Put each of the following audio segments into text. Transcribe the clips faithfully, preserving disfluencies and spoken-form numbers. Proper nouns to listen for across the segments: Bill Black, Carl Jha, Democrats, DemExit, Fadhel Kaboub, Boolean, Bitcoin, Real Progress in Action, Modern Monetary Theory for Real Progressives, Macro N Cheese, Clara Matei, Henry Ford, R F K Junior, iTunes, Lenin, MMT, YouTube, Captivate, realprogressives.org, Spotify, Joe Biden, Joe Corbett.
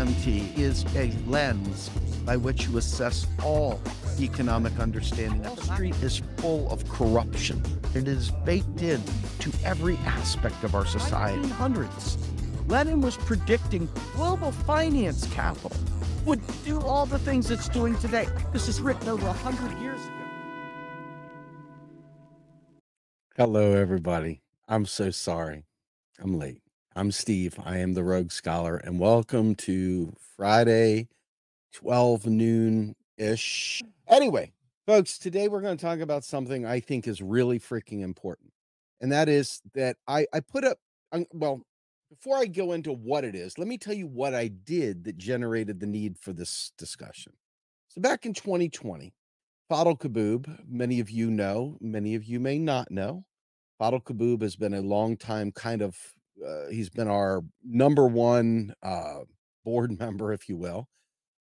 M M T is a lens by which you assess all economic understanding. Wall Street is full of corruption. It is baked in to every aspect of our society. nineteen hundreds, Lenin was predicting global finance capital would do all the things it's doing today. This is written over one hundred years ago. Hello, everybody. I'm so sorry. I'm late. I'm Steve. I am the Rogue Scholar, and welcome to Friday, twelve noon-ish. Anyway, folks, today we're going to talk about something I think is really freaking important, and that is that I, I put up, well, before I go into what it is, let me tell you what I did that generated the need for this discussion. So back in twenty twenty, Fadhel Kaboub, many of you know, many of you may not know, Fadhel Kaboub has been a long time kind of, uh, he's been our number one uh, board member, if you will.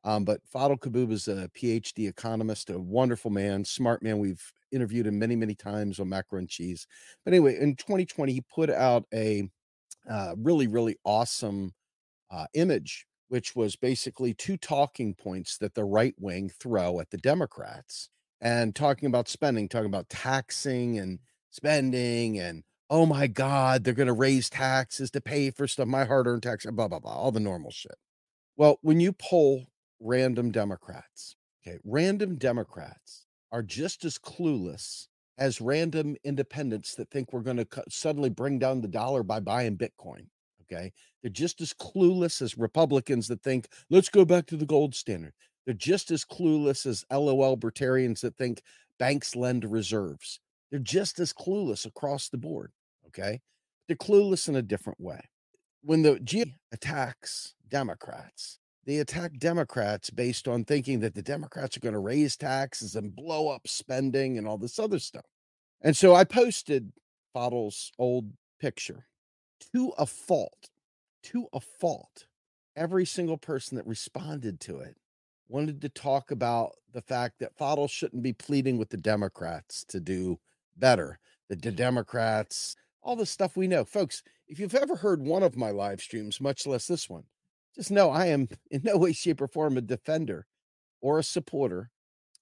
Um, but Fadhel Kaboub is a P H D economist, a wonderful man, smart man. We've interviewed him many, many times on Macro N Cheese. But anyway, in twenty twenty, he put out a uh, really, really awesome uh, image, which was basically two talking points that the right wing throw at the Democrats, and talking about spending, talking about taxing and spending, and oh my God, they're going to raise taxes to pay for stuff, my hard-earned tax, blah, blah, blah, all the normal shit. Well, when you poll random Democrats, okay, random Democrats are just as clueless as random independents that think we're going to co- suddenly bring down the dollar by buying Bitcoin, okay? They're just as clueless as Republicans that think, let's go back to the gold standard. They're just as clueless as LOL libertarians that think banks lend reserves. They're just as clueless across the board, okay? They're clueless in a different way. When the G O P attacks Democrats, they attack Democrats based on thinking that the Democrats are going to raise taxes and blow up spending and all this other stuff. And so I posted Fadhel's old picture. To a fault, to a fault, every single person that responded to it wanted to talk about the fact that Fadhel shouldn't be pleading with the Democrats to do better, that the Democrats, all the stuff we know. Folks, if you've ever heard one of my live streams, much less this one, just know I am in no way, shape, or form a defender or a supporter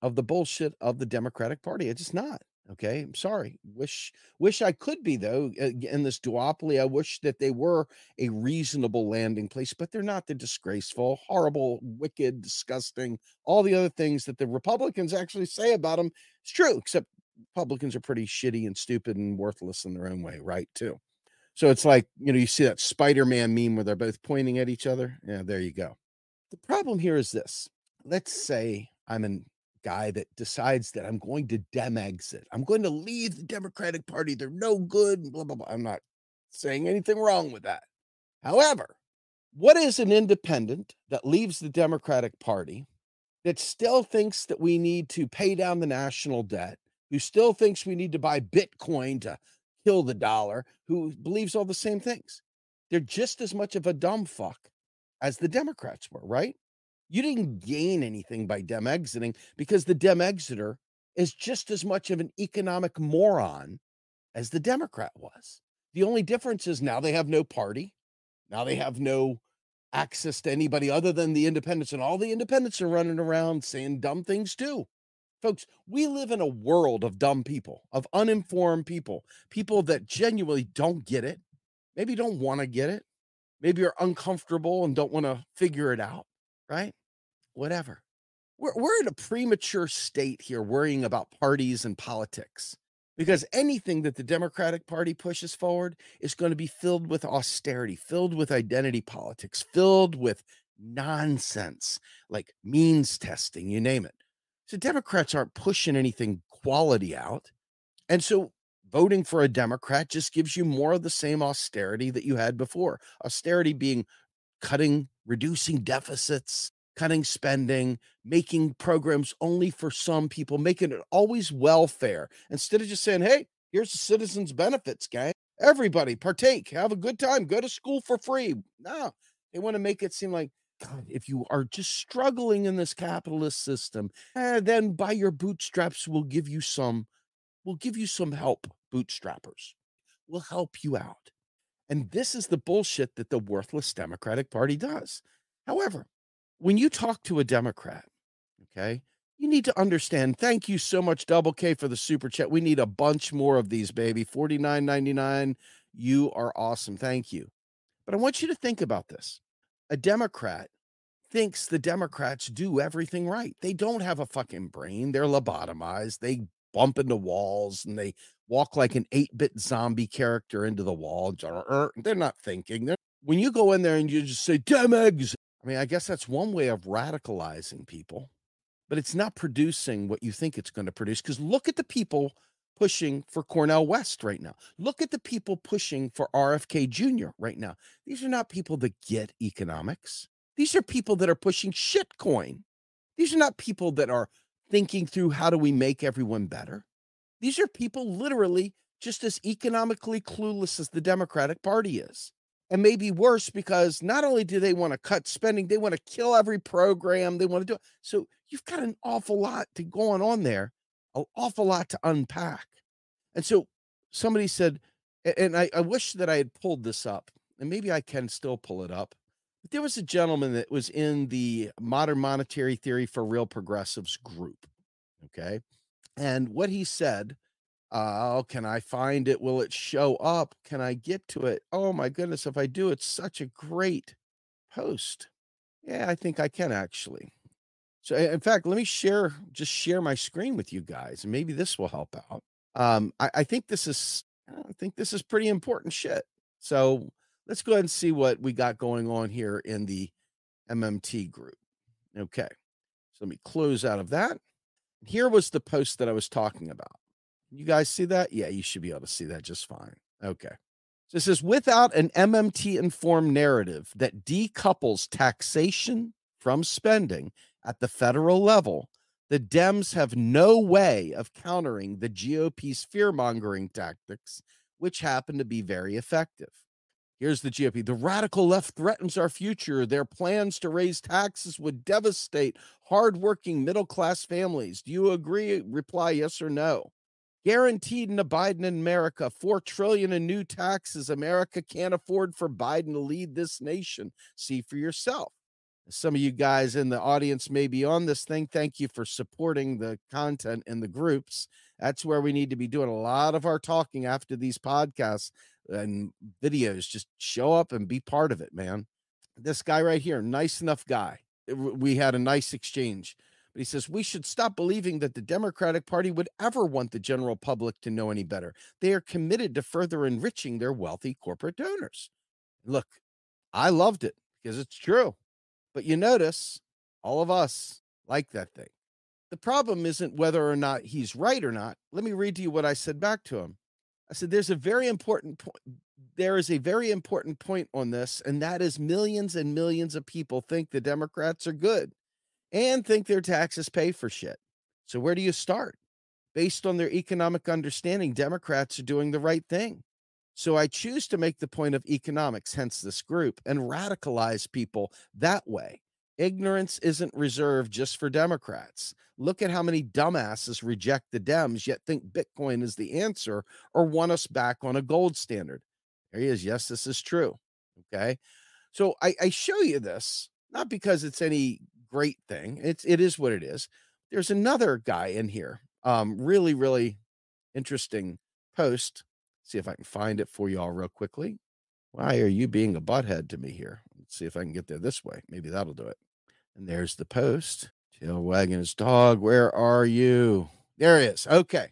of the bullshit of the Democratic Party. It's just not. Okay. I'm sorry. Wish, wish I could be, though, in this duopoly. I wish that they were a reasonable landing place, but they're not. They're disgraceful, horrible, wicked, disgusting. All the other things that the Republicans actually say about them is true, except Republicans are pretty shitty and stupid and worthless in their own way, right, too. So it's like, you know, you see that Spider-Man meme where they're both pointing at each other. Yeah, there you go. The problem here is this. Let's say I'm in guy that decides that I'm going to DemExit. I'm going to leave the Democratic Party. They're no good, and blah, blah, blah. I'm not saying anything wrong with that. However, what is an independent that leaves the Democratic Party that still thinks that we need to pay down the national debt, who still thinks we need to buy Bitcoin to kill the dollar, who believes all the same things? They're just as much of a dumb fuck as the Democrats were, right? You didn't gain anything by demexiting, because the demexiter is just as much of an economic moron as the Democrat was. The only difference is now they have no party. Now they have no access to anybody other than the independents, and all the independents are running around saying dumb things too. Folks, we live in a world of dumb people, of uninformed people, people that genuinely don't get it, maybe don't want to get it, maybe are uncomfortable and don't want to figure it out. Right? Whatever. We're we're in a premature state here worrying about parties and politics, because anything that the Democratic Party pushes forward is going to be filled with austerity, filled with identity politics, filled with nonsense, like means testing, you name it. So Democrats aren't pushing anything quality out. And so voting for a Democrat just gives you more of the same austerity that you had before. Austerity being cutting, reducing deficits, cutting spending, making programs only for some people, making it always welfare. Instead of just saying, hey, here's the citizens' benefits, gang. Everybody partake, have a good time, go to school for free. No, they want to make it seem like, God, if you are just struggling in this capitalist system, eh, then by your bootstraps, we'll give you some, we'll give you some help, bootstrappers. We'll help you out. And this is the bullshit that the worthless Democratic Party does. However, when you talk to a Democrat, okay, you need to understand, thank you so much, Double K, for the super chat. We need a bunch more of these, baby. forty-nine ninety-nine. You are awesome. Thank you. But I want you to think about this. A Democrat thinks the Democrats do everything right. They don't have a fucking brain. They're lobotomized. They bump into walls and they walk like an eight-bit zombie character into the wall. They're not thinking. They're, when you go in there and you just say, DemExit. I mean, I guess that's one way of radicalizing people. But it's not producing what you think it's going to produce. Because look at the people pushing for Cornell West right now. Look at the people pushing for R F K Junior right now. These are not people that get economics. These are people that are pushing shitcoin. These are not people that are thinking through how do we make everyone better. These are people literally just as economically clueless as the Democratic Party is. And maybe worse, because not only do they want to cut spending, they want to kill every program. They want to do it. So you've got an awful lot to go on on there, an awful lot to unpack. And so somebody said, and I, I wish that I had pulled this up, and maybe I can still pull it up. But there was a gentleman that was in the Modern Monetary Theory for Real Progressives group. Okay. And what he said, oh, uh, can I find it? Will it show up? Can I get to it? Oh my goodness, if I do, it's such a great post. Yeah, I think I can actually. So in fact, let me share, just share my screen with you guys. Maybe this will help out. Um, I, I think this is, I think this is pretty important shit. So let's go ahead and see what we got going on here in the M M T group. Okay. So let me close out of that. Here was the post that I was talking about. You guys see that? Yeah, you should be able to see that just fine. Okay. So it says, without an M M T-informed narrative that decouples taxation from spending at the federal level, the Dems have no way of countering the G O P's fear-mongering tactics, which happen to be very effective. Here's the G O P. The radical left threatens our future. Their plans to raise taxes would devastate hardworking middle-class families. Do you agree? Reply yes or no. Guaranteed in a Biden in America, four trillion dollars in new taxes. America can't afford for Biden to lead this nation. See for yourself. Some of you guys in the audience may be on this thing. Thank you for supporting the content in the groups. That's where we need to be doing a lot of our talking after these podcasts and videos. Just show up and be part of it, man. This guy right here, nice enough guy. We had a nice exchange. He says, we should stop believing that the Democratic Party would ever want the general public to know any better. They are committed to further enriching their wealthy corporate donors. Look, I loved it because it's true. But you notice all of us like that thing. The problem isn't whether or not he's right or not. Let me read to you what I said back to him. I said, there's a very important point. There is a very important point on this, and that is millions and millions of people think the Democrats are good and think their taxes pay for shit. So where do you start? Based on their economic understanding, Democrats are doing the right thing. So I choose to make the point of economics, hence this group, and radicalize people that way. Ignorance isn't reserved just for Democrats. Look at how many dumbasses reject the Dems, yet think Bitcoin is the answer or want us back on a gold standard. There he is. Yes, this is true. Okay. So I, I show you this, not because it's any great thing. It's, it is what it is. There's another guy in here. Um, really, really interesting post. See if I can find it for y'all real quickly. Why are you being a butthead to me here? Let's see if I can get there this way. Maybe that'll do it. And there's the post. Tail wagging his dog. Where are you? There he is. Okay.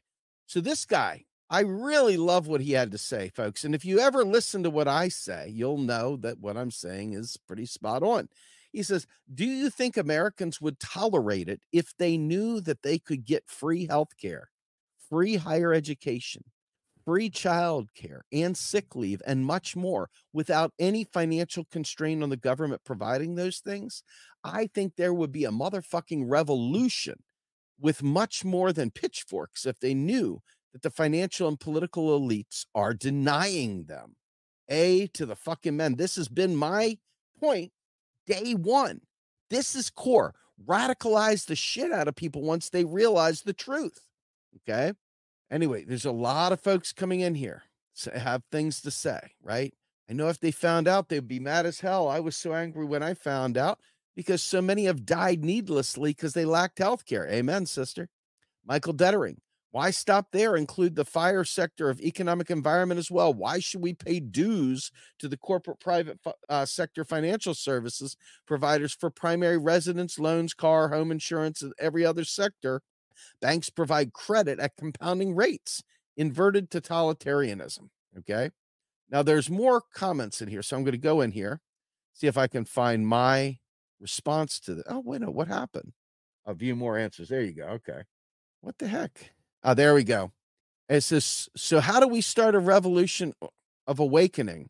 So this guy, I really love what he had to say, folks. And if you ever listen to what I say, you'll know that what I'm saying is pretty spot on. He says, do you think Americans would tolerate it if they knew that they could get free health care, free higher education, free child care and sick leave and much more without any financial constraint on the government providing those things? I think there would be a motherfucking revolution with much more than pitchforks if they knew that the financial and political elites are denying them. A to the fucking men. This has been my point. Day one. This is core. Radicalize the shit out of people once they realize the truth. Okay. Anyway, there's a lot of folks coming in here to have things to say, right? I know if they found out, they'd be mad as hell. I was so angry when I found out. because so many have died needlessly because they lacked health care. Amen, sister. Michael Dettering, why stop there? Include the fire sector of economic environment as well. Why should we pay dues to the corporate private uh, sector financial services providers for primary residence, loans, car, home insurance, and every other sector? Banks provide credit at compounding rates. Inverted totalitarianism. Okay. Now there's more comments in here. So I'm going to go in here, see if I can find my response to the, oh, wait, no, what happened? I'll view more answers. There you go. Okay. What the heck? Oh, there we go. It says, so how do we start a revolution of awakening?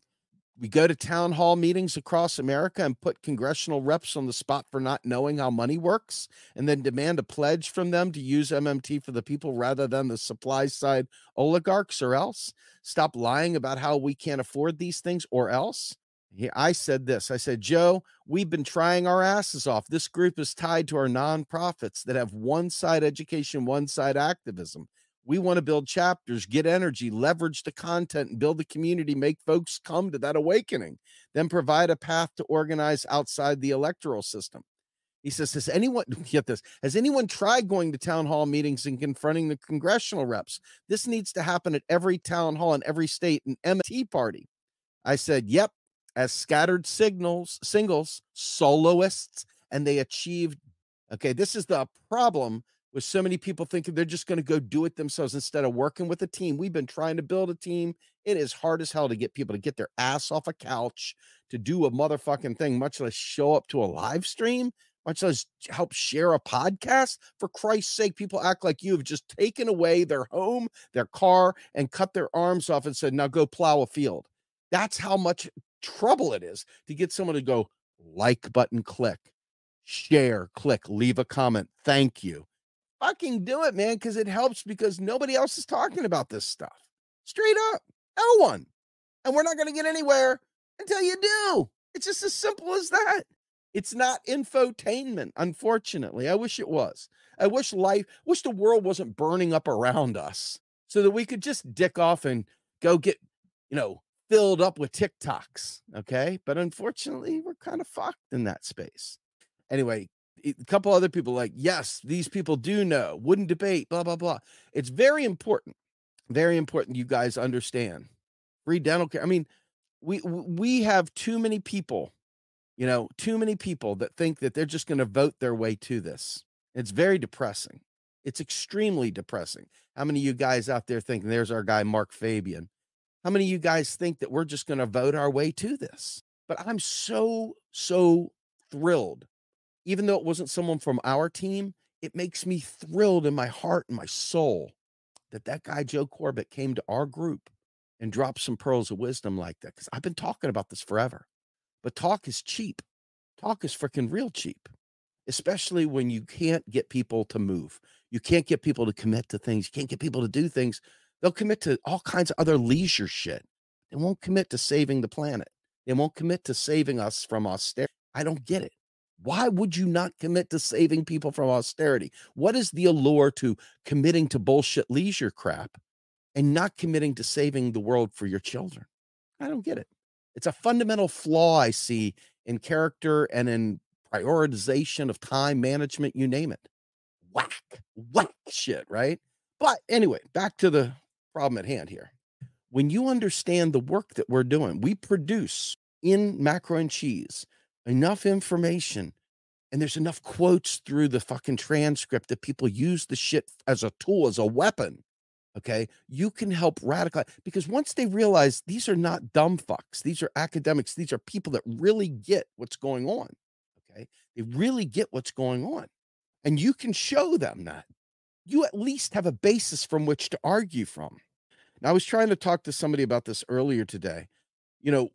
We go to town hall meetings across America and put congressional reps on the spot for not knowing how money works, and then demand a pledge from them to use M M T for the people rather than the supply side oligarchs, or else stop lying about how we can't afford these things, or else. Yeah, I said this. I said, Joe, we've been trying our asses off. This group is tied to our nonprofits that have one side education, one side activism. We want to build chapters, get energy, leverage the content, and build the community, make folks come to that awakening, then provide a path to organize outside the electoral system. He says, has anyone, get this, has anyone tried going to town hall meetings and confronting the congressional reps? This needs to happen at every town hall in every state and M M T party. I said, yep, as scattered signals, singles, soloists, and they achieved, okay, this is the problem with so many people thinking they're just going to go do it themselves instead of working with a team. We've been trying to build a team. It is hard as hell to get people to get their ass off a couch to do a motherfucking thing, much less show up to a live stream, much less help share a podcast. For Christ's sake, people act like you have just taken away their home, their car, and cut their arms off and said, now go plow a field. That's how much trouble it is to get someone to go like button, click, share, click, leave a comment. Thank you. Fucking do it, man, because it helps, because nobody else is talking about this stuff. Straight up. No one. And we're not going to get anywhere until you do. It's just as simple as that. It's not infotainment, unfortunately. I wish it was. I wish life, wish the world wasn't burning up around us so that we could just dick off and go get, you know, filled up with TikToks, okay? But unfortunately, we're kind of fucked in that space. Anyway, a couple other people like, yes, these people do know, wouldn't debate, blah, blah, blah. It's very important, very important you guys understand. Free dental care. I mean, we we have too many people, you know, too many people that think that they're just going to vote their way to this. It's very depressing. It's extremely depressing. How many of you guys out there think, there's our guy, Mark Fabian. How many of you guys think that we're just going to vote our way to this? But I'm so, so thrilled. Even though it wasn't someone from our team, it makes me thrilled in my heart and my soul that that guy, Joe Corbett, came to our group and dropped some pearls of wisdom like that. Because I've been talking about this forever, but talk is cheap. Talk is freaking real cheap, especially when you can't get people to move. You can't get people to commit to things. You can't get people to do things. They'll commit to all kinds of other leisure shit. They won't commit to saving the planet. They won't commit to saving us from austerity. I don't get it. Why would you not commit to saving people from austerity? What is the allure to committing to bullshit leisure crap and not committing to saving the world for your children? I don't get it. It's a fundamental flaw I see in character and in prioritization of time management, you name it. Whack, whack shit, right? But anyway, back to the problem at hand here. When you understand the work that we're doing, we produce in Macro and Cheese enough information, and there's enough quotes through the fucking transcript that people use the shit as a tool, as a weapon, okay? You can help radicalize, because once they realize these are not dumb fucks, these are academics, these are people that really get what's going on, okay? They really get what's going on, and you can show them that. You at least have a basis from which to argue from. Now, I was trying to talk to somebody about this earlier today. You know,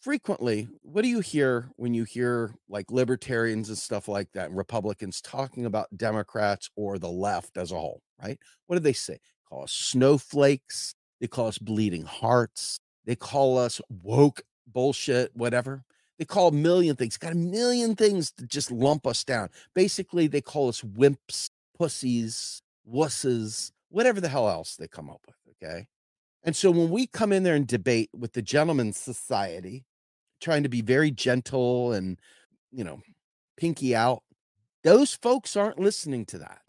frequently, what do you hear when you hear like libertarians and stuff like that, and Republicans talking about Democrats or the left as a whole, right? What do they say? Call us snowflakes. They call us bleeding hearts. They call us woke bullshit, whatever. They call a million things, got a million things to just lump us down. Basically, they call us wimps, pussies, wusses, whatever the hell else they come up with, okay? And so when we come in there and debate with the Gentlemen's Society, trying to be very gentle and, you know, pinky out. Those folks aren't listening to that.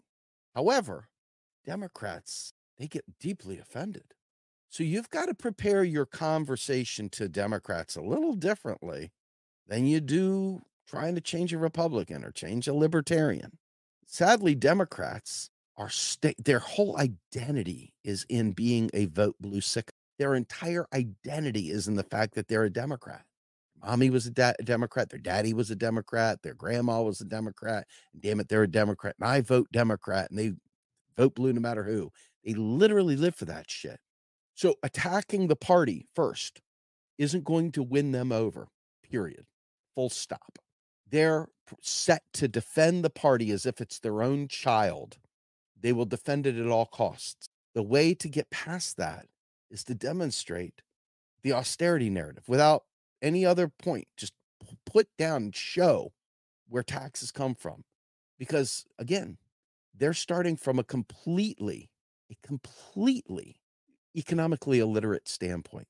However, Democrats, they get deeply offended. So you've got to prepare your conversation to Democrats a little differently than you do trying to change a Republican or change a Libertarian. Sadly, Democrats are state, their whole identity is in being a vote blue sick. Their entire identity is in the fact that they're a Democrat. Mommy was a da Democrat. Their daddy was a Democrat. Their grandma was a Democrat. And damn it, they're a Democrat. And I vote Democrat. And they vote blue no matter who. They literally live for that shit. So attacking the party first isn't going to win them over, period. Full stop. They're set to defend the party as if it's their own child. They will defend it at all costs. The way to get past that is to demonstrate the austerity narrative without any other point. Just put down and show where taxes come from. Because again, they're starting from a completely, a completely economically illiterate standpoint.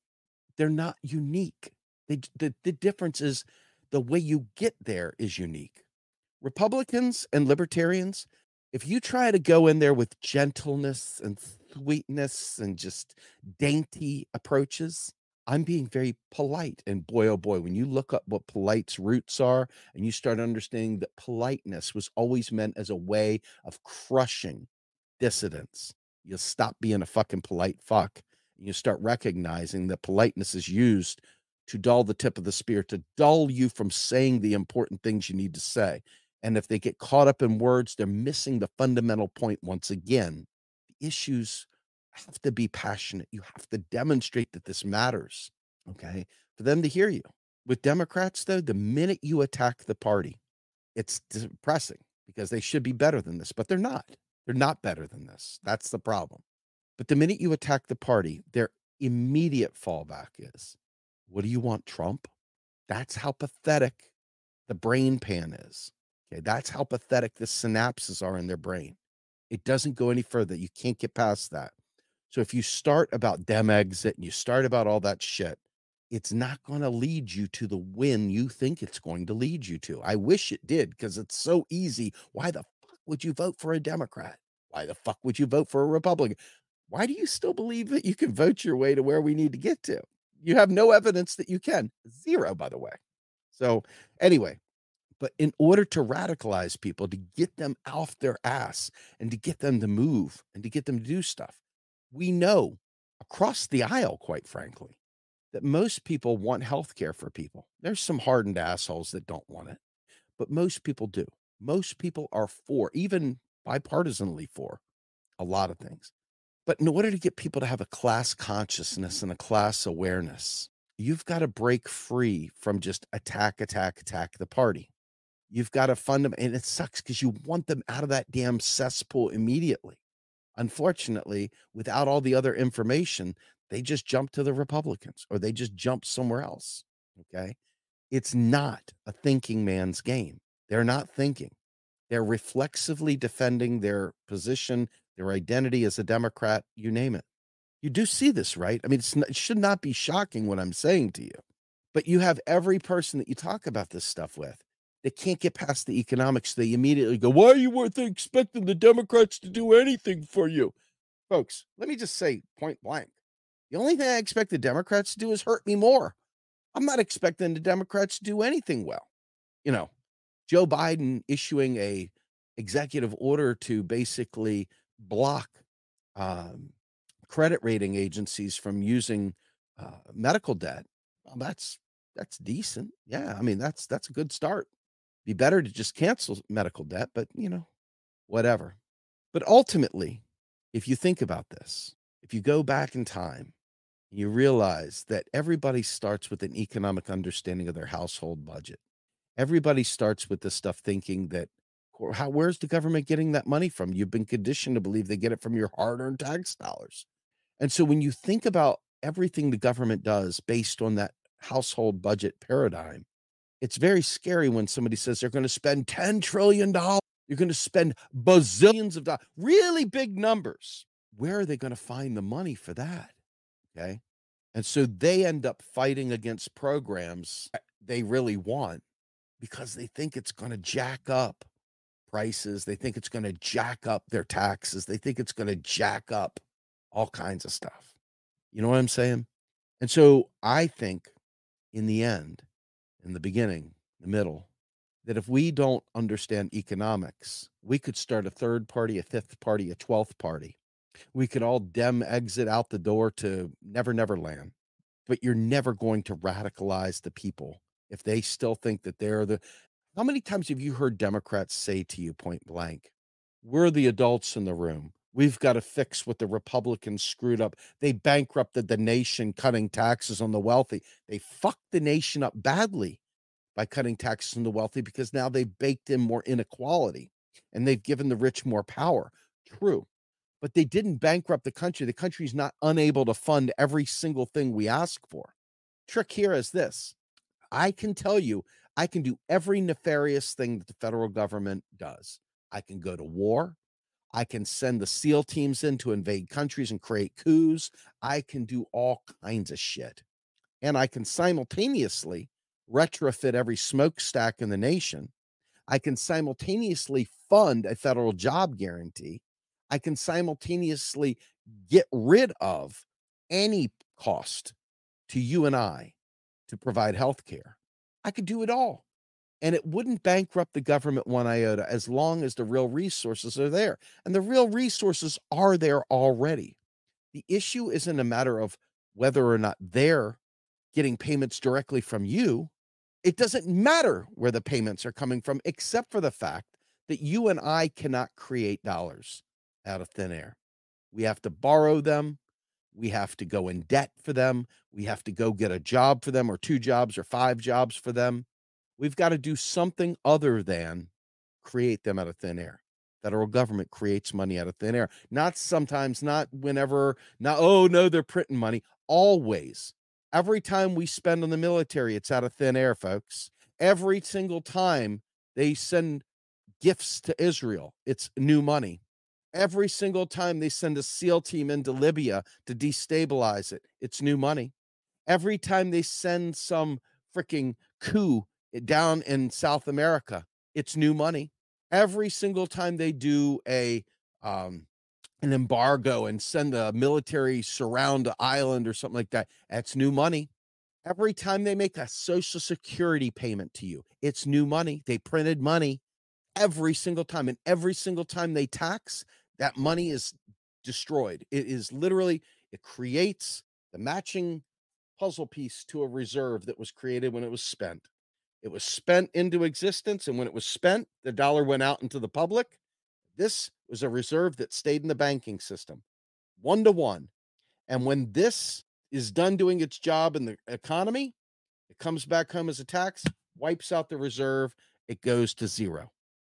They're not unique. They, the, the difference is the way you get there is unique. Republicans and libertarians, if you try to go in there with gentleness and sweetness and just dainty approaches, I'm being very polite. And boy, oh boy, when you look up what polite's roots are and you start understanding that politeness was always meant as a way of crushing dissidents, you'll stop being a fucking polite fuck. And you start recognizing that politeness is used to dull the tip of the spear, to dull you from saying the important things you need to say. And if they get caught up in words, they're missing the fundamental point once again. The issues have to be passionate. You have to demonstrate that this matters, okay, for them to hear you. With Democrats, though, the minute you attack the party, it's depressing because they should be better than this, but they're not. They're not better than this. That's the problem. But the minute you attack the party, their immediate fallback is, what do you want, Trump? That's how pathetic the brain pan is. Okay, that's how pathetic the synapses are in their brain. It doesn't go any further. You can't get past that. So if you start about DemExit and you start about all that shit, it's not going to lead you to the win you think it's going to lead you to. I wish it did because it's so easy. Why the fuck would you vote for a Democrat? Why the fuck would you vote for a Republican? Why do you still believe that you can vote your way to where we need to get to? You have no evidence that you can. Zero, by the way. So anyway, but in order to radicalize people, to get them off their ass and to get them to move and to get them to do stuff, we know across the aisle, quite frankly, that most people want health care for people. There's some hardened assholes that don't want it, but most people do. Most people are for, even bipartisanly for, a lot of things. But in order to get people to have a class consciousness and a class awareness, you've got to break free from just attack, attack, attack the party. You've got to fund them. And it sucks because you want them out of that damn cesspool immediately. Unfortunately, without all the other information, they just jump to the Republicans or they just jump somewhere else. Okay. It's not a thinking man's game. They're not thinking. They're reflexively defending their position, their identity as a Democrat, you name it. You do see this, right? I mean, it's not, it should not be shocking what I'm saying to you, but you have every person that you talk about this stuff with, they can't get past the economics. They immediately go, why are you weren't expecting the Democrats to do anything for you? Folks, let me just say point blank. The only thing I expect the Democrats to do is hurt me more. I'm not expecting the Democrats to do anything well. You know, Joe Biden issuing a executive order to basically block um, credit rating agencies from using uh, medical debt. Well, that's that's decent. Yeah, I mean, that's that's a good start. Be better to just cancel medical debt, but, you know, whatever. But ultimately, if you think about this, if you go back in time, you realize that everybody starts with an economic understanding of their household budget. Everybody starts with this stuff thinking that, how, where's the government getting that money from? You've been conditioned to believe they get it from your hard-earned tax dollars. And so when you think about everything the government does based on that household budget paradigm, it's very scary when somebody says they're going to spend ten trillion dollars. You're going to spend bazillions of dollars, really big numbers. Where are they going to find the money for that? Okay. And so they end up fighting against programs they really want because they think it's going to jack up prices. They think it's going to jack up their taxes. They think it's going to jack up all kinds of stuff. You know what I'm saying? And so I think in the end, in the beginning, the middle, that if we don't understand economics, we could start a third party, a fifth party, a twelfth party. We could all DemExit out the door to never, never land. But you're never going to radicalize the people if they still think that they're the... How many times have you heard Democrats say to you point blank, we're the adults in the room. We've got to fix what the Republicans screwed up. They bankrupted the nation cutting taxes on the wealthy. They fucked the nation up badly by cutting taxes on the wealthy because now they've baked in more inequality and they've given the rich more power. True. But they didn't bankrupt the country. The country's not unable to fund every single thing we ask for. Trick here is this. I can tell you, I can do every nefarious thing that the federal government does. I can go to war. I can send the SEAL teams in to invade countries and create coups. I can do all kinds of shit. And I can simultaneously retrofit every smokestack in the nation. I can simultaneously fund a federal job guarantee. I can simultaneously get rid of any cost to you and I to provide health care. I could do it all. And it wouldn't bankrupt the government one iota as long as the real resources are there. And the real resources are there already. The issue isn't a matter of whether or not they're getting payments directly from you. It doesn't matter where the payments are coming from, except for the fact that you and I cannot create dollars out of thin air. We have to borrow them. We have to go in debt for them. We have to go get a job for them, or two jobs or five jobs for them. We've got to do something other than create them out of thin air. Federal government creates money out of thin air. Not sometimes, not whenever, not, oh no, they're printing money. Always. Every time we spend on the military, it's out of thin air, folks. Every single time they send gifts to Israel, it's new money. Every single time they send a SEAL team into Libya to destabilize it, it's new money. Every time they send some freaking coup down in South America, it's new money. Every single time they do a um, an embargo and send a military surround an island or something like that, that's new money. Every time they make a Social Security payment to you, it's new money. They printed money every single time. And every single time they tax, that money is destroyed. It is literally, it creates the matching puzzle piece to a reserve that was created when it was spent. It was spent into existence. And when it was spent, the dollar went out into the public. This was a reserve that stayed in the banking system, one to one. And when this is done doing its job in the economy, it comes back home as a tax, wipes out the reserve. It goes to zero.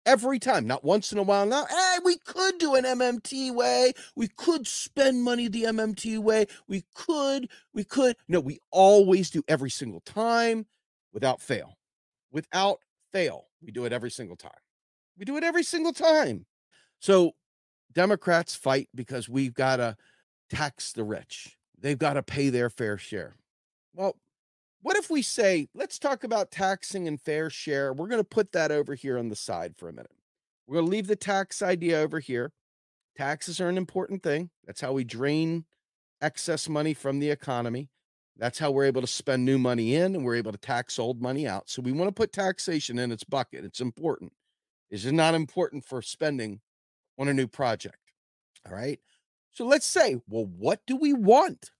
Every time, not once in a while now, hey, we could do an M M T way. We could spend money the M M T way. We could, we could. No, we always do every single time without fail. Without fail, we do it every single time. We do it every single time. So Democrats fight because we've got to tax the rich. They've got to pay their fair share. Well, what if we say, let's talk about taxing and fair share. We're going to put that over here on the side for a minute. We're going to leave the tax idea over here. Taxes are an important thing. That's how we drain excess money from the economy. That's how we're able to spend new money in, and we're able to tax old money out. So we want to put taxation in its bucket. It's important. It's not important for spending on a new project. All right. So let's say, well, what do we want?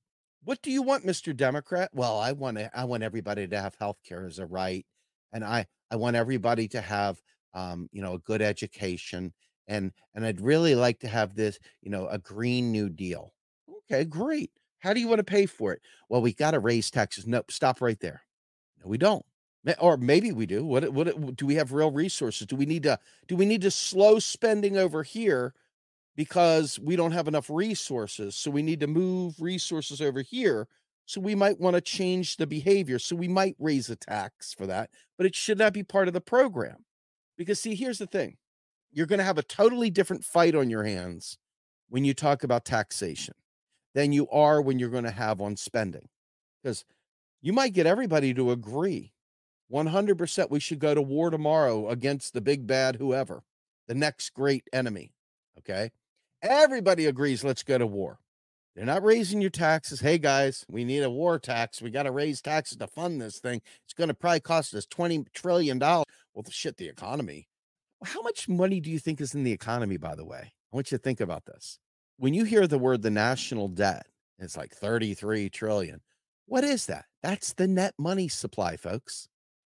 What do you want, Mister Democrat? Well, I want to, I want everybody to have health care as a right. And I, I want everybody to have, um, you know, a good education. And, and I'd really like to have this, you know, a Green New Deal. Okay, great. How do you want to pay for it? Well, we got to raise taxes. Nope. Stop right there. No, we don't. Or maybe we do. What, what do we have real resources? Do we need to, do we need to slow spending over here? Because we don't have enough resources. So we need to move resources over here. So we might want to change the behavior. So we might raise a tax for that, but it should not be part of the program. Because see, here's the thing. You're going to have a totally different fight on your hands when you talk about taxation than you are when you're going to have on spending. Because you might get everybody to agree one hundred percent we should go to war tomorrow against the big bad whoever, the next great enemy, okay? Everybody agrees let's go to war. They're not raising your taxes. Hey, guys, we need a war tax. We got to raise taxes to fund this thing. It's going to probably cost us twenty trillion dollars. Well, shit, the economy. How much money do you think is in the economy, by the way? I want you to think about this. When you hear the word the national debt, it's like thirty-three trillion dollars. What is that? That's the net money supply, folks.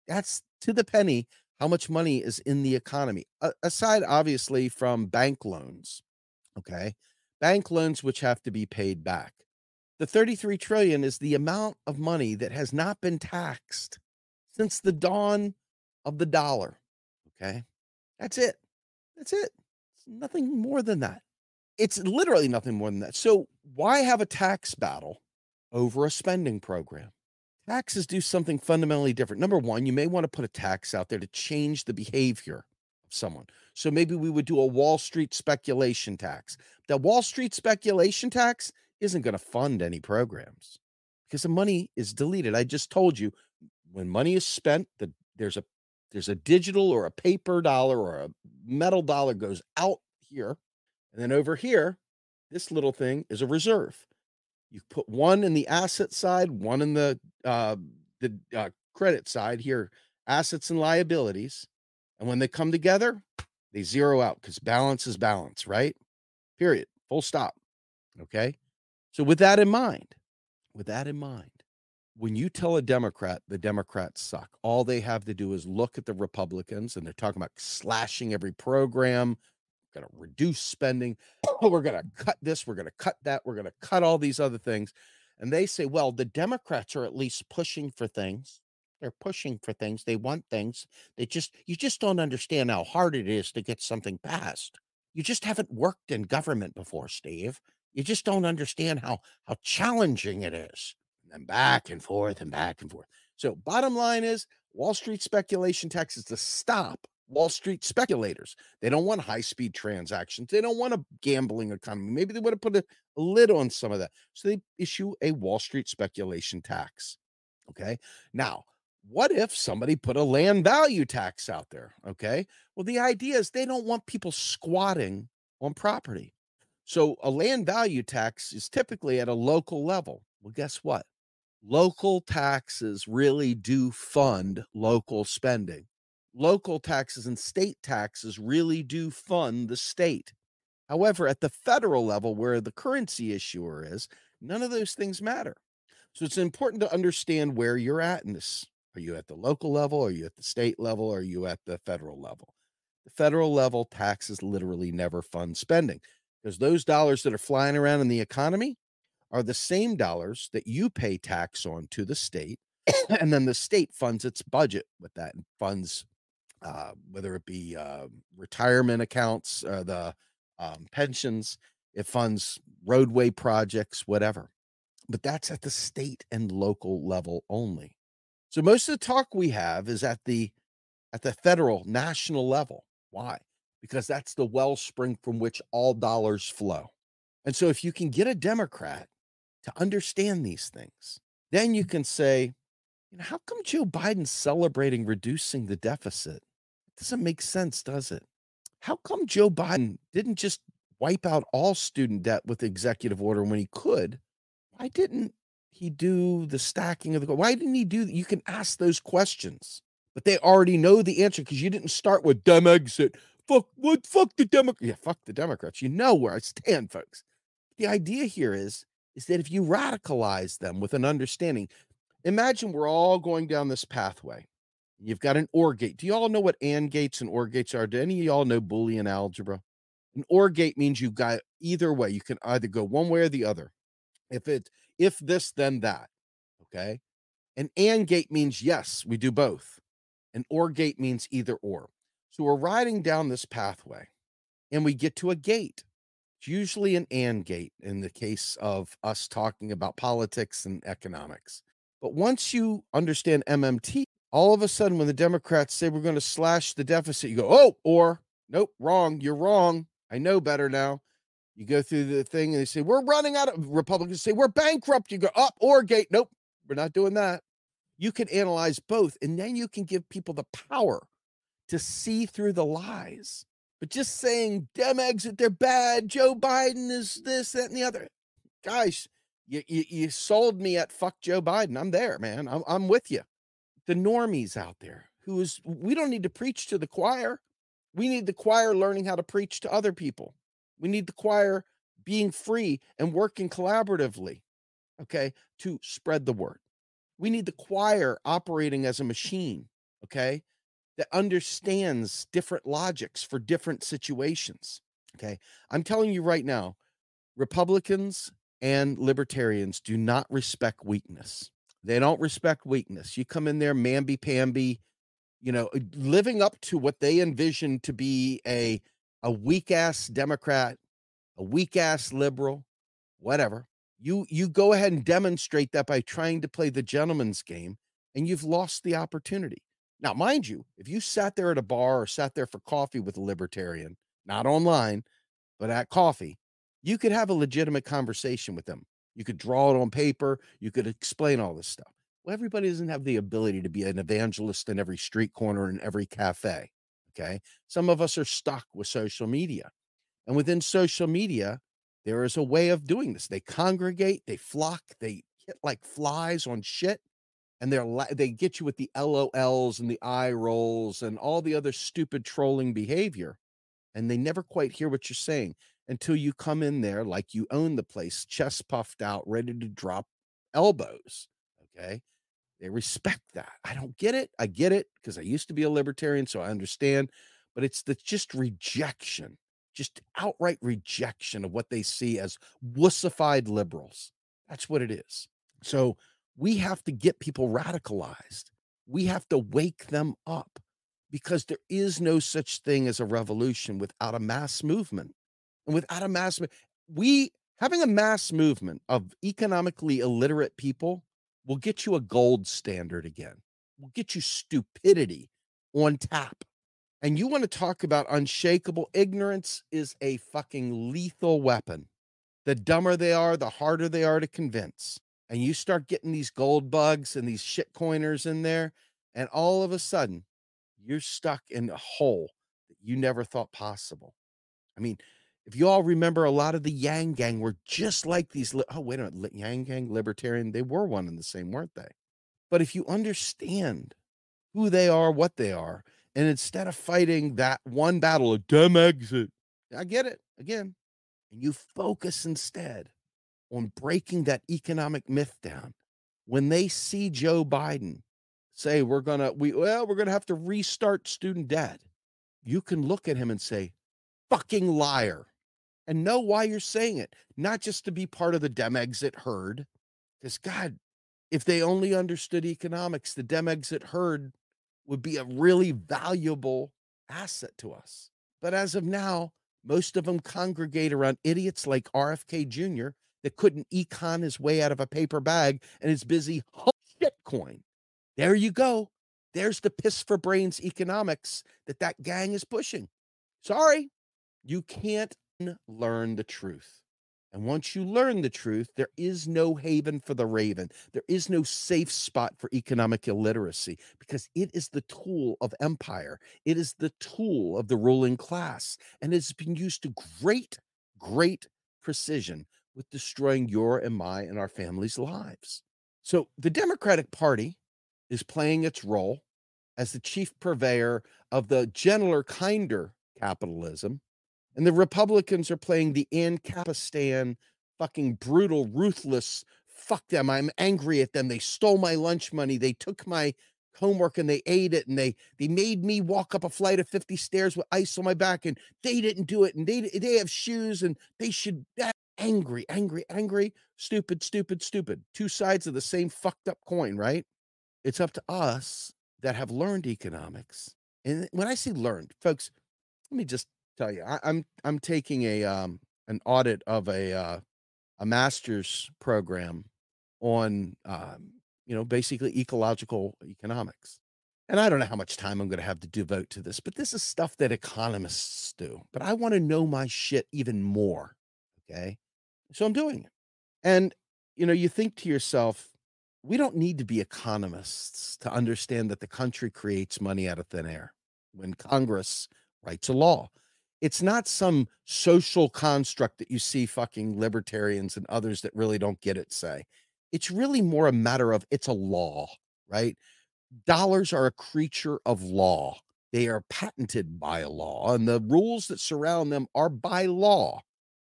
That's to the penny how much money is in the economy, a aside, obviously, from bank loans, okay? Bank loans which have to be paid back. The thirty-three trillion dollars is the amount of money that has not been taxed since the dawn of the dollar, okay? That's it. That's it. It's nothing more than that. It's literally nothing more than that. So why have a tax battle over a spending program? Taxes do something fundamentally different. Number one, you may want to put a tax out there to change the behavior of someone. So maybe we would do a Wall Street speculation tax. That Wall Street speculation tax isn't going to fund any programs because the money is deleted. I just told you, when money is spent, the, there's a there's a digital or a paper dollar or a metal dollar goes out here. And then over here, this little thing is a reserve. You put one in the asset side, one in the uh, the uh, credit side here, assets and liabilities. And when they come together, they zero out because balance is balance, right? Period. Full stop. Okay. So with that in mind, with that in mind, when you tell a Democrat the Democrats suck, all they have to do is look at the Republicans and they're talking about slashing every program. Going to reduce spending. Oh, we're going to cut this. We're going to cut that. We're going to cut all these other things. And they say, well, the Democrats are at least pushing for things. They're pushing for things. They want things. They just, you just don't understand how hard it is to get something passed. You just haven't worked in government before, Steve. You just don't understand how, how challenging it is. And back and forth and back and forth. So bottom line is Wall Street speculation tax is to stop Wall Street speculators. They don't want high-speed transactions. They don't want a gambling economy. Maybe they want to put a, a lid on some of that. So they issue a Wall Street speculation tax, okay? Now, what if somebody put a land value tax out there, okay? Well, the idea is they don't want people squatting on property. So a land value tax is typically at a local level. Well, guess what? Local taxes really do fund local spending. Local taxes and state taxes really do fund the state. However, at the federal level where the currency issuer is, none of those things matter. So it's important to understand where you're at in this. Are you at the local level? Are you at the state level? Are you at the federal level? The federal level taxes literally never fund spending because those dollars that are flying around in the economy are the same dollars that you pay tax on to the state. And then the state funds its budget with that and funds Uh, whether it be uh, retirement accounts, uh, the um, pensions, it funds roadway projects, whatever. But that's at the state and local level only. So most of the talk we have is at the at the federal, national level. Why? Because that's the wellspring from which all dollars flow. And so if you can get a Democrat to understand these things, then you can say, you know, how come Joe Biden's celebrating reducing the deficit? It doesn't make sense, does it? How come Joe Biden didn't just wipe out all student debt with executive order when he could? Why didn't he do the stacking of the, why didn't he do that? You can ask those questions, but they already know the answer because you didn't start with DemExit. Fuck what? Fuck the Democrats. Yeah, fuck the Democrats. You know where I stand, folks. The idea here is, is that if you radicalize them with an understanding, imagine we're all going down this pathway. You've got an OR gate. Do you all know what AND gates and OR gates are? Do any of y'all know Boolean algebra? An OR gate means you've got either way. You can either go one way or the other. If it, if this, then that, okay? An AND gate means yes, we do both. An OR gate means either or. So we're riding down this pathway, and we get to a gate. It's usually an AND gate in the case of us talking about politics and economics. But once you understand M M T, all of a sudden when the Democrats say we're going to slash the deficit, you go, oh, or, nope, wrong, you're wrong. I know better now. You go through the thing and they say, we're running out of, Republicans say, we're bankrupt. You go, up, or gate, nope, we're not doing that. You can analyze both, and then you can give people the power to see through the lies. But just saying DemExit, they're bad, Joe Biden is this, that, and the other. Guys, you, you, you sold me at fuck Joe Biden. I'm there, man. I'm, I'm with you. The normies out there who is, we don't need to preach to the choir. We need the choir learning how to preach to other people. We need the choir being free and working collaboratively, okay, to spread the word. We need the choir operating as a machine, okay, that understands different logics for different situations, okay? I'm telling you right now, Republicans and libertarians do not respect weakness. They don't respect weakness. You come in there, mamby-pamby, you know, living up to what they envision to be a, a weak-ass Democrat, a weak-ass liberal, whatever. You, you go ahead and demonstrate that by trying to play the gentleman's game, and you've lost the opportunity. Now, mind you, if you sat there at a bar or sat there for coffee with a libertarian, not online, but at coffee, you could have a legitimate conversation with them. You could draw it on paper. You could explain all this stuff. Well, everybody doesn't have the ability to be an evangelist in every street corner and every cafe, okay? Some of us are stuck with social media. And within social media, there is a way of doing this. They congregate, they flock, they hit like flies on shit, and they're they get you with the L O Ls and the eye rolls and all the other stupid trolling behavior, and they never quite hear what you're saying until you come in there like you own the place, chest puffed out, ready to drop elbows, okay? They respect that. I don't get it. I get it because I used to be a libertarian, so I understand, but it's the just rejection. Just outright rejection of what they see as wussified liberals. That's what it is. So we have to get people radicalized. We have to wake them up because there is no such thing as a revolution without a mass movement. And without a mass, we having a mass movement of economically illiterate people will get you a gold standard again. We'll get you stupidity on tap. And you want to talk about unshakable ignorance is a fucking lethal weapon. The dumber they are, the harder they are to convince. And you start getting these gold bugs and these shit coiners in there. And all of a sudden, you're stuck in a hole that you never thought possible. I mean, if you all remember, a lot of the Yang Gang were just like these. Oh, wait a minute. Yang Gang, libertarian, they were one and the same, weren't they? But if you understand who they are, what they are, and instead of fighting that one battle of DemExit, I get it again. And you focus instead on breaking that economic myth down. When they see Joe Biden say, we're going to, we, well, we're going to have to restart student debt. You can look at him and say, fucking liar, and know why you're saying it. Not just to be part of the DemExit herd. Because God, if they only understood economics, the DemExit herd would be a really valuable asset to us. But as of now, most of them congregate around idiots like R F K Junior that couldn't econ his way out of a paper bag and is busy shitcoin. There you go. There's the piss for brains economics that that gang is pushing. Sorry, you can't learn the truth. And once you learn the truth, there is no haven for the raven. There is no safe spot for economic illiteracy because it is the tool of empire. It is the tool of the ruling class. And it's been used to great, great precision with destroying your and my and our families' lives. So the Democratic Party is playing its role as the chief purveyor of the gentler, kinder capitalism. And the Republicans are playing the Ancapistan, fucking brutal, ruthless, fuck them, I'm angry at them, they stole my lunch money, they took my homework and they ate it, and they they made me walk up a flight of fifty stairs with ice on my back, and they didn't do it, and they they have shoes, and they should, angry, angry, angry, stupid, stupid, stupid. Two sides of the same fucked up coin, right? It's up to us that have learned economics. And when I say learned, folks, let me just tell you, I, I'm I'm taking a um an audit of a uh, a master's program on um you know basically ecological economics, and I don't know how much time I'm going to have to devote to this, but this is stuff that economists do. But I want to know my shit even more, okay? So I'm doing it, and you know you think to yourself, we don't need to be economists to understand that the country creates money out of thin air when Congress writes a law. It's not some social construct that you see fucking libertarians and others that really don't get it say. It's really more a matter of it's a law, right? Dollars are a creature of law. They are patented by law, and the rules that surround them are by law,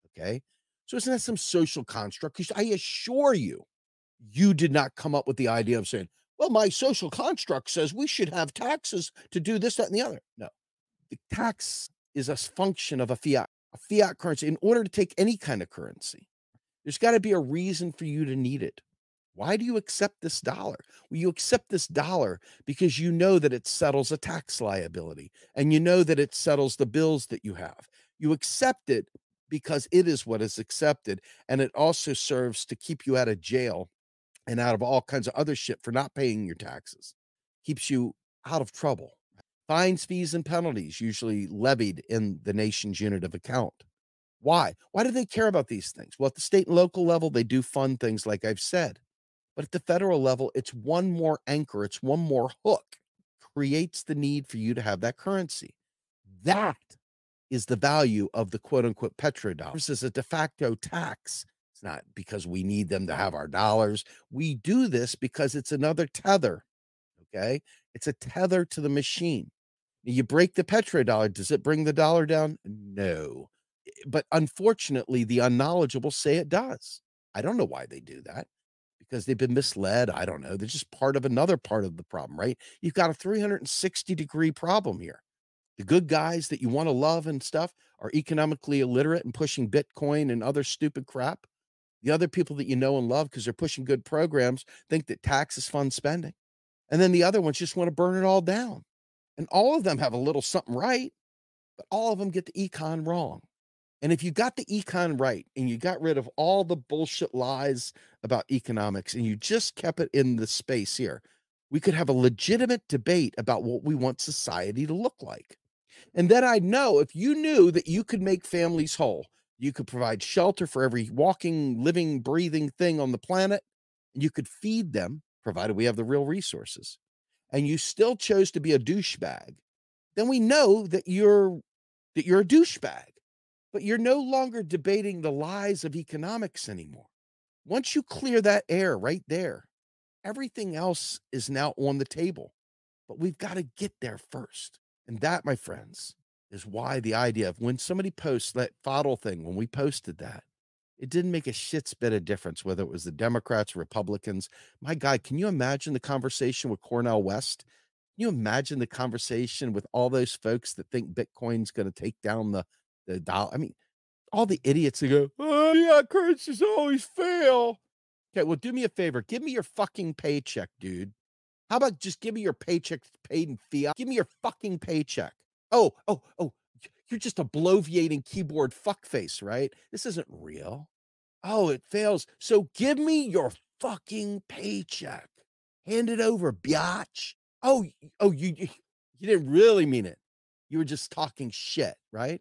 okay? So it's not some social construct, because I assure you, you did not come up with the idea of saying, well, my social construct says we should have taxes to do this, that, and the other. No, the tax is a function of a fiat, a fiat currency. In order to take any kind of currency, there's got to be a reason for you to need it. Why do you accept this dollar? Well, you accept this dollar because you know that it settles a tax liability, and you know that it settles the bills that you have. You accept it because it is what is accepted, and it also serves to keep you out of jail and out of all kinds of other shit for not paying your taxes. Keeps you out of trouble. Fines, fees, and penalties usually levied in the nation's unit of account. Why? Why do they care about these things? Well, at the state and local level, they do fund things like I've said. But at the federal level, it's one more anchor. It's one more hook. Creates the need for you to have that currency. That is the value of the quote-unquote petrodollar. This is a de facto tax. It's not because we need them to have our dollars. We do this because it's another tether, okay? It's a tether to the machine. You break the petrodollar. Does it bring the dollar down? No. But unfortunately, the unknowledgeable say it does. I don't know why they do that. Because they've been misled. I don't know. They're just part of another part of the problem, right? You've got a three hundred sixty degree problem here. The good guys that you want to love and stuff are economically illiterate and pushing Bitcoin and other stupid crap. The other people that you know and love because they're pushing good programs think that taxes fund spending. And then the other ones just want to burn it all down. And all of them have a little something right, but all of them get the econ wrong. And if you got the econ right and you got rid of all the bullshit lies about economics and you just kept it in the space here, we could have a legitimate debate about what we want society to look like. And then I'd know if you knew that you could make families whole, you could provide shelter for every walking, living, breathing thing on the planet, and you could feed them, provided we have the real resources, and you still chose to be a douchebag, then we know that you're, that you're a douchebag. But you're no longer debating the lies of economics anymore. Once you clear that air right there, everything else is now on the table. But we've got to get there first. And that, my friends, is why the idea of when somebody posts that Fadhel thing, when we posted that, it didn't make a shit's bit of difference whether it was the Democrats, Republicans. My God, can you imagine the conversation with Cornell West? Can you imagine the conversation with all those folks that think Bitcoin's going to take down the The dollar? I mean, all the idiots that go, oh yeah, currencies always fail. Okay, well, do me a favor. Give me your fucking paycheck, dude. How about just give me your paycheck paid in fiat? Give me your fucking paycheck. Oh, oh, oh, you're just a bloviating keyboard fuckface, right? This isn't real. Oh, it fails. So give me your fucking paycheck. Hand it over, biatch. Oh, oh, you, you, you didn't really mean it. You were just talking shit, right?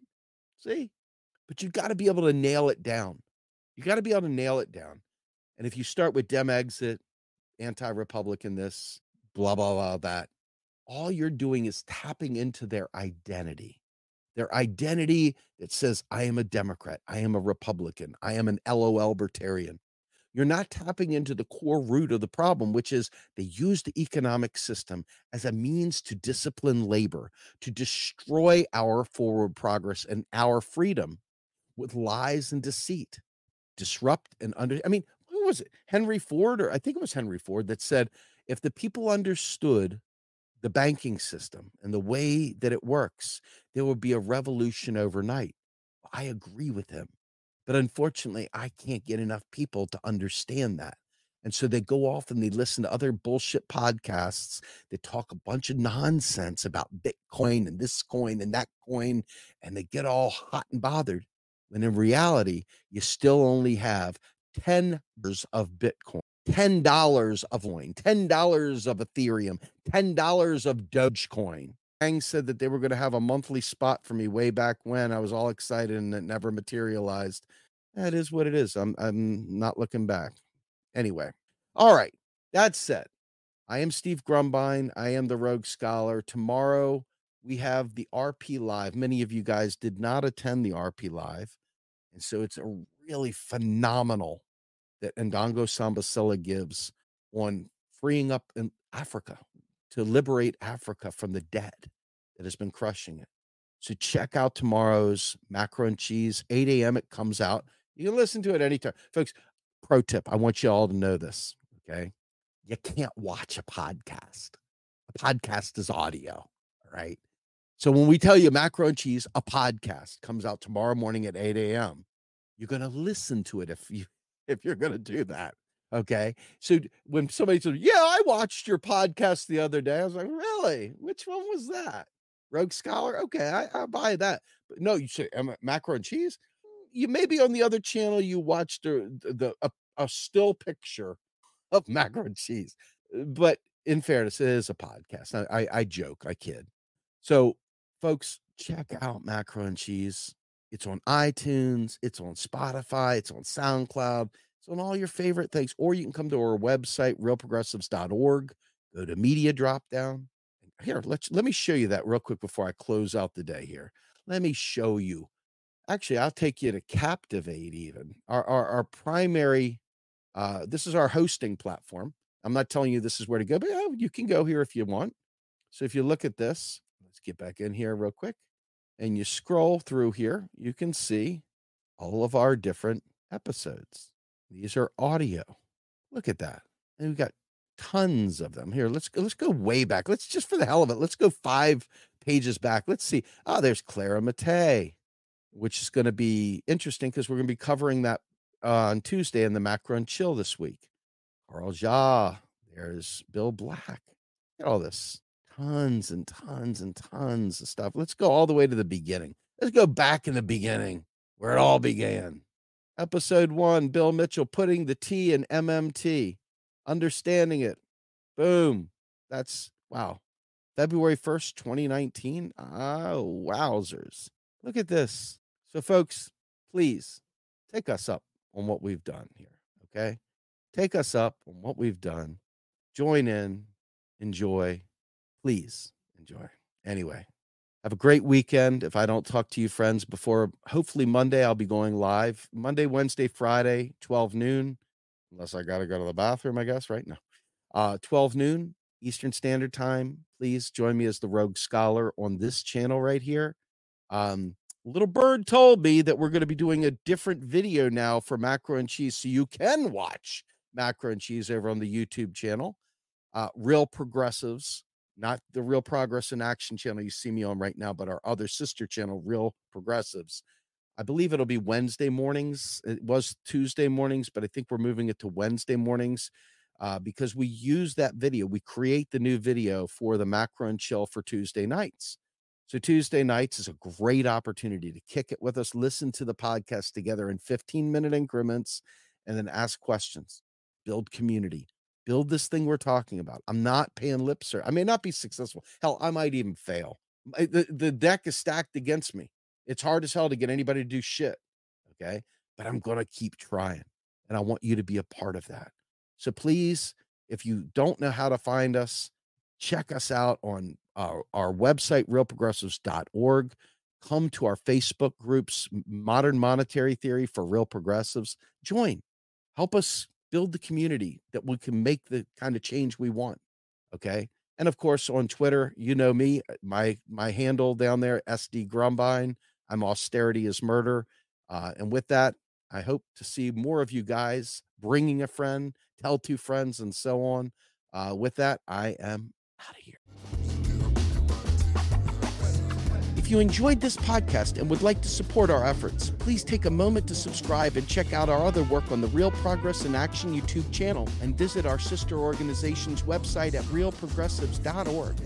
See, but you got to be able to nail it down. You got to be able to nail it down. And if you start with DemExit, anti-Republican this, blah, blah, blah, that, all you're doing is tapping into their identity. Their identity that says, I am a Democrat. I am a Republican. I am an LOL-bertarian. You're not tapping into the core root of the problem, which is they use the economic system as a means to discipline labor, to destroy our forward progress and our freedom with lies and deceit, disrupt and under. I mean, who was it? Henry Ford, or I think it was Henry Ford that said, if the people understood the banking system and the way that it works, there would be a revolution overnight. I agree with him. But unfortunately, I can't get enough people to understand that. And so they go off and they listen to other bullshit podcasts. They talk a bunch of nonsense about Bitcoin and this coin and that coin, and they get all hot and bothered. When in reality, you still only have ten dollars of Bitcoin, ten dollars of coin, ten dollars of Ethereum, ten dollars of Dogecoin. Ang said that they were going to have a monthly spot for me way back when. I was all excited and it never materialized. That is what it is. I'm I'm not looking back. Anyway. All right. That said, I am Steve Grumbine. I am the Rogue Scholar. Tomorrow, we have the R P Live. Many of you guys did not attend the R P Live. And so it's a really phenomenal that Ndongo Sambasilla gives on freeing up in Africa to liberate Africa from the debt that has been crushing it. So check out tomorrow's Macro and Cheese, eight a m It comes out. You can listen to it anytime. Folks, pro tip. I want you all to know this, okay? You can't watch a podcast. A podcast is audio, all right? So when we tell you Macro and Cheese, a podcast comes out tomorrow morning at eight a m You're going to listen to it if, you, if you're going to do that, okay? So when somebody says, yeah, I watched your podcast the other day. I was like, really? Which one was that? Rogue Scholar? Okay, I, I buy that. But no, you say Macro and Cheese? You maybe on the other channel you watched the, the a, a still picture of Macro and Cheese. But in fairness, it is a podcast. I, I, I joke, I kid. So, folks, check out Macro and Cheese. It's on iTunes. It's on Spotify. It's on SoundCloud. It's on all your favorite things. Or you can come to our website, real progressives dot org. Go to Media Dropdown. Here, let's let me show you that real quick before I close out the day here. Let me show you. Actually, I'll take you to Captivate even. Our, our, our primary, uh, this is our hosting platform. I'm not telling you this is where to go, but yeah, you can go here if you want. So if you look at this, let's get back in here real quick. And you scroll through here, you can see all of our different episodes. These are audio. Look at that. And we've got tons of them here. Let's go, let's go way back. Let's just for the hell of it. Let's go five pages back. Let's see. Oh, there's Clara Matei, which is going to be interesting because we're going to be covering that uh, on Tuesday in the Macro and Chill this week. Carl Jha. There's Bill Black. Look at all this. Tons and tons and tons of stuff. Let's go all the way to the beginning. Let's go back in the beginning where it all began. Episode one, Bill Mitchell putting the T in M M T. Understanding it. Boom. That's wow. February first, twenty nineteen. Oh, wowzers. Look at this. So folks, please take us up on what we've done here. Okay. Take us up on what we've done. Join in. Enjoy. Please enjoy. Anyway, have a great weekend. If I don't talk to you friends before, hopefully Monday, I'll be going live Monday, Wednesday, Friday, twelve noon. Unless I got to go to the bathroom, I guess, right? No. Uh, twelve noon Eastern Standard Time. Please join me as the Rogue Scholar on this channel right here. Um, Little Bird told me that we're going to be doing a different video now for Macro and Cheese, so you can watch Macro and Cheese over on the YouTube channel. Uh, Real Progressives, not the Real Progress in Action channel you see me on right now, but our other sister channel, Real Progressives. I believe it'll be Wednesday mornings. It was Tuesday mornings, but I think we're moving it to Wednesday mornings uh, because we use that video. We create the new video for the Macro and Chill for Tuesday nights. So Tuesday nights is a great opportunity to kick it with us, listen to the podcast together in fifteen minute increments, and then ask questions, build community, build this thing we're talking about. I'm not paying lip service. I may not be successful. Hell, I might even fail. The, the deck is stacked against me. It's hard as hell to get anybody to do shit, okay? But I'm going to keep trying, and I want you to be a part of that. So please, if you don't know how to find us, check us out on our, our website, real progressives dot org. Come to our Facebook groups, Modern Monetary Theory for Real Progressives. Join. Help us build the community that we can make the kind of change we want, okay? And, of course, on Twitter, you know me, my my handle down there, S D Grumbine. I'm austerity is murder. Uh, and with that, I hope to see more of you guys bringing a friend, tell two friends, and so on. Uh, with that, I am out of here. If you enjoyed this podcast and would like to support our efforts, please take a moment to subscribe and check out our other work on the Real Progress in Action YouTube channel and visit our sister organization's website at real progressives dot org.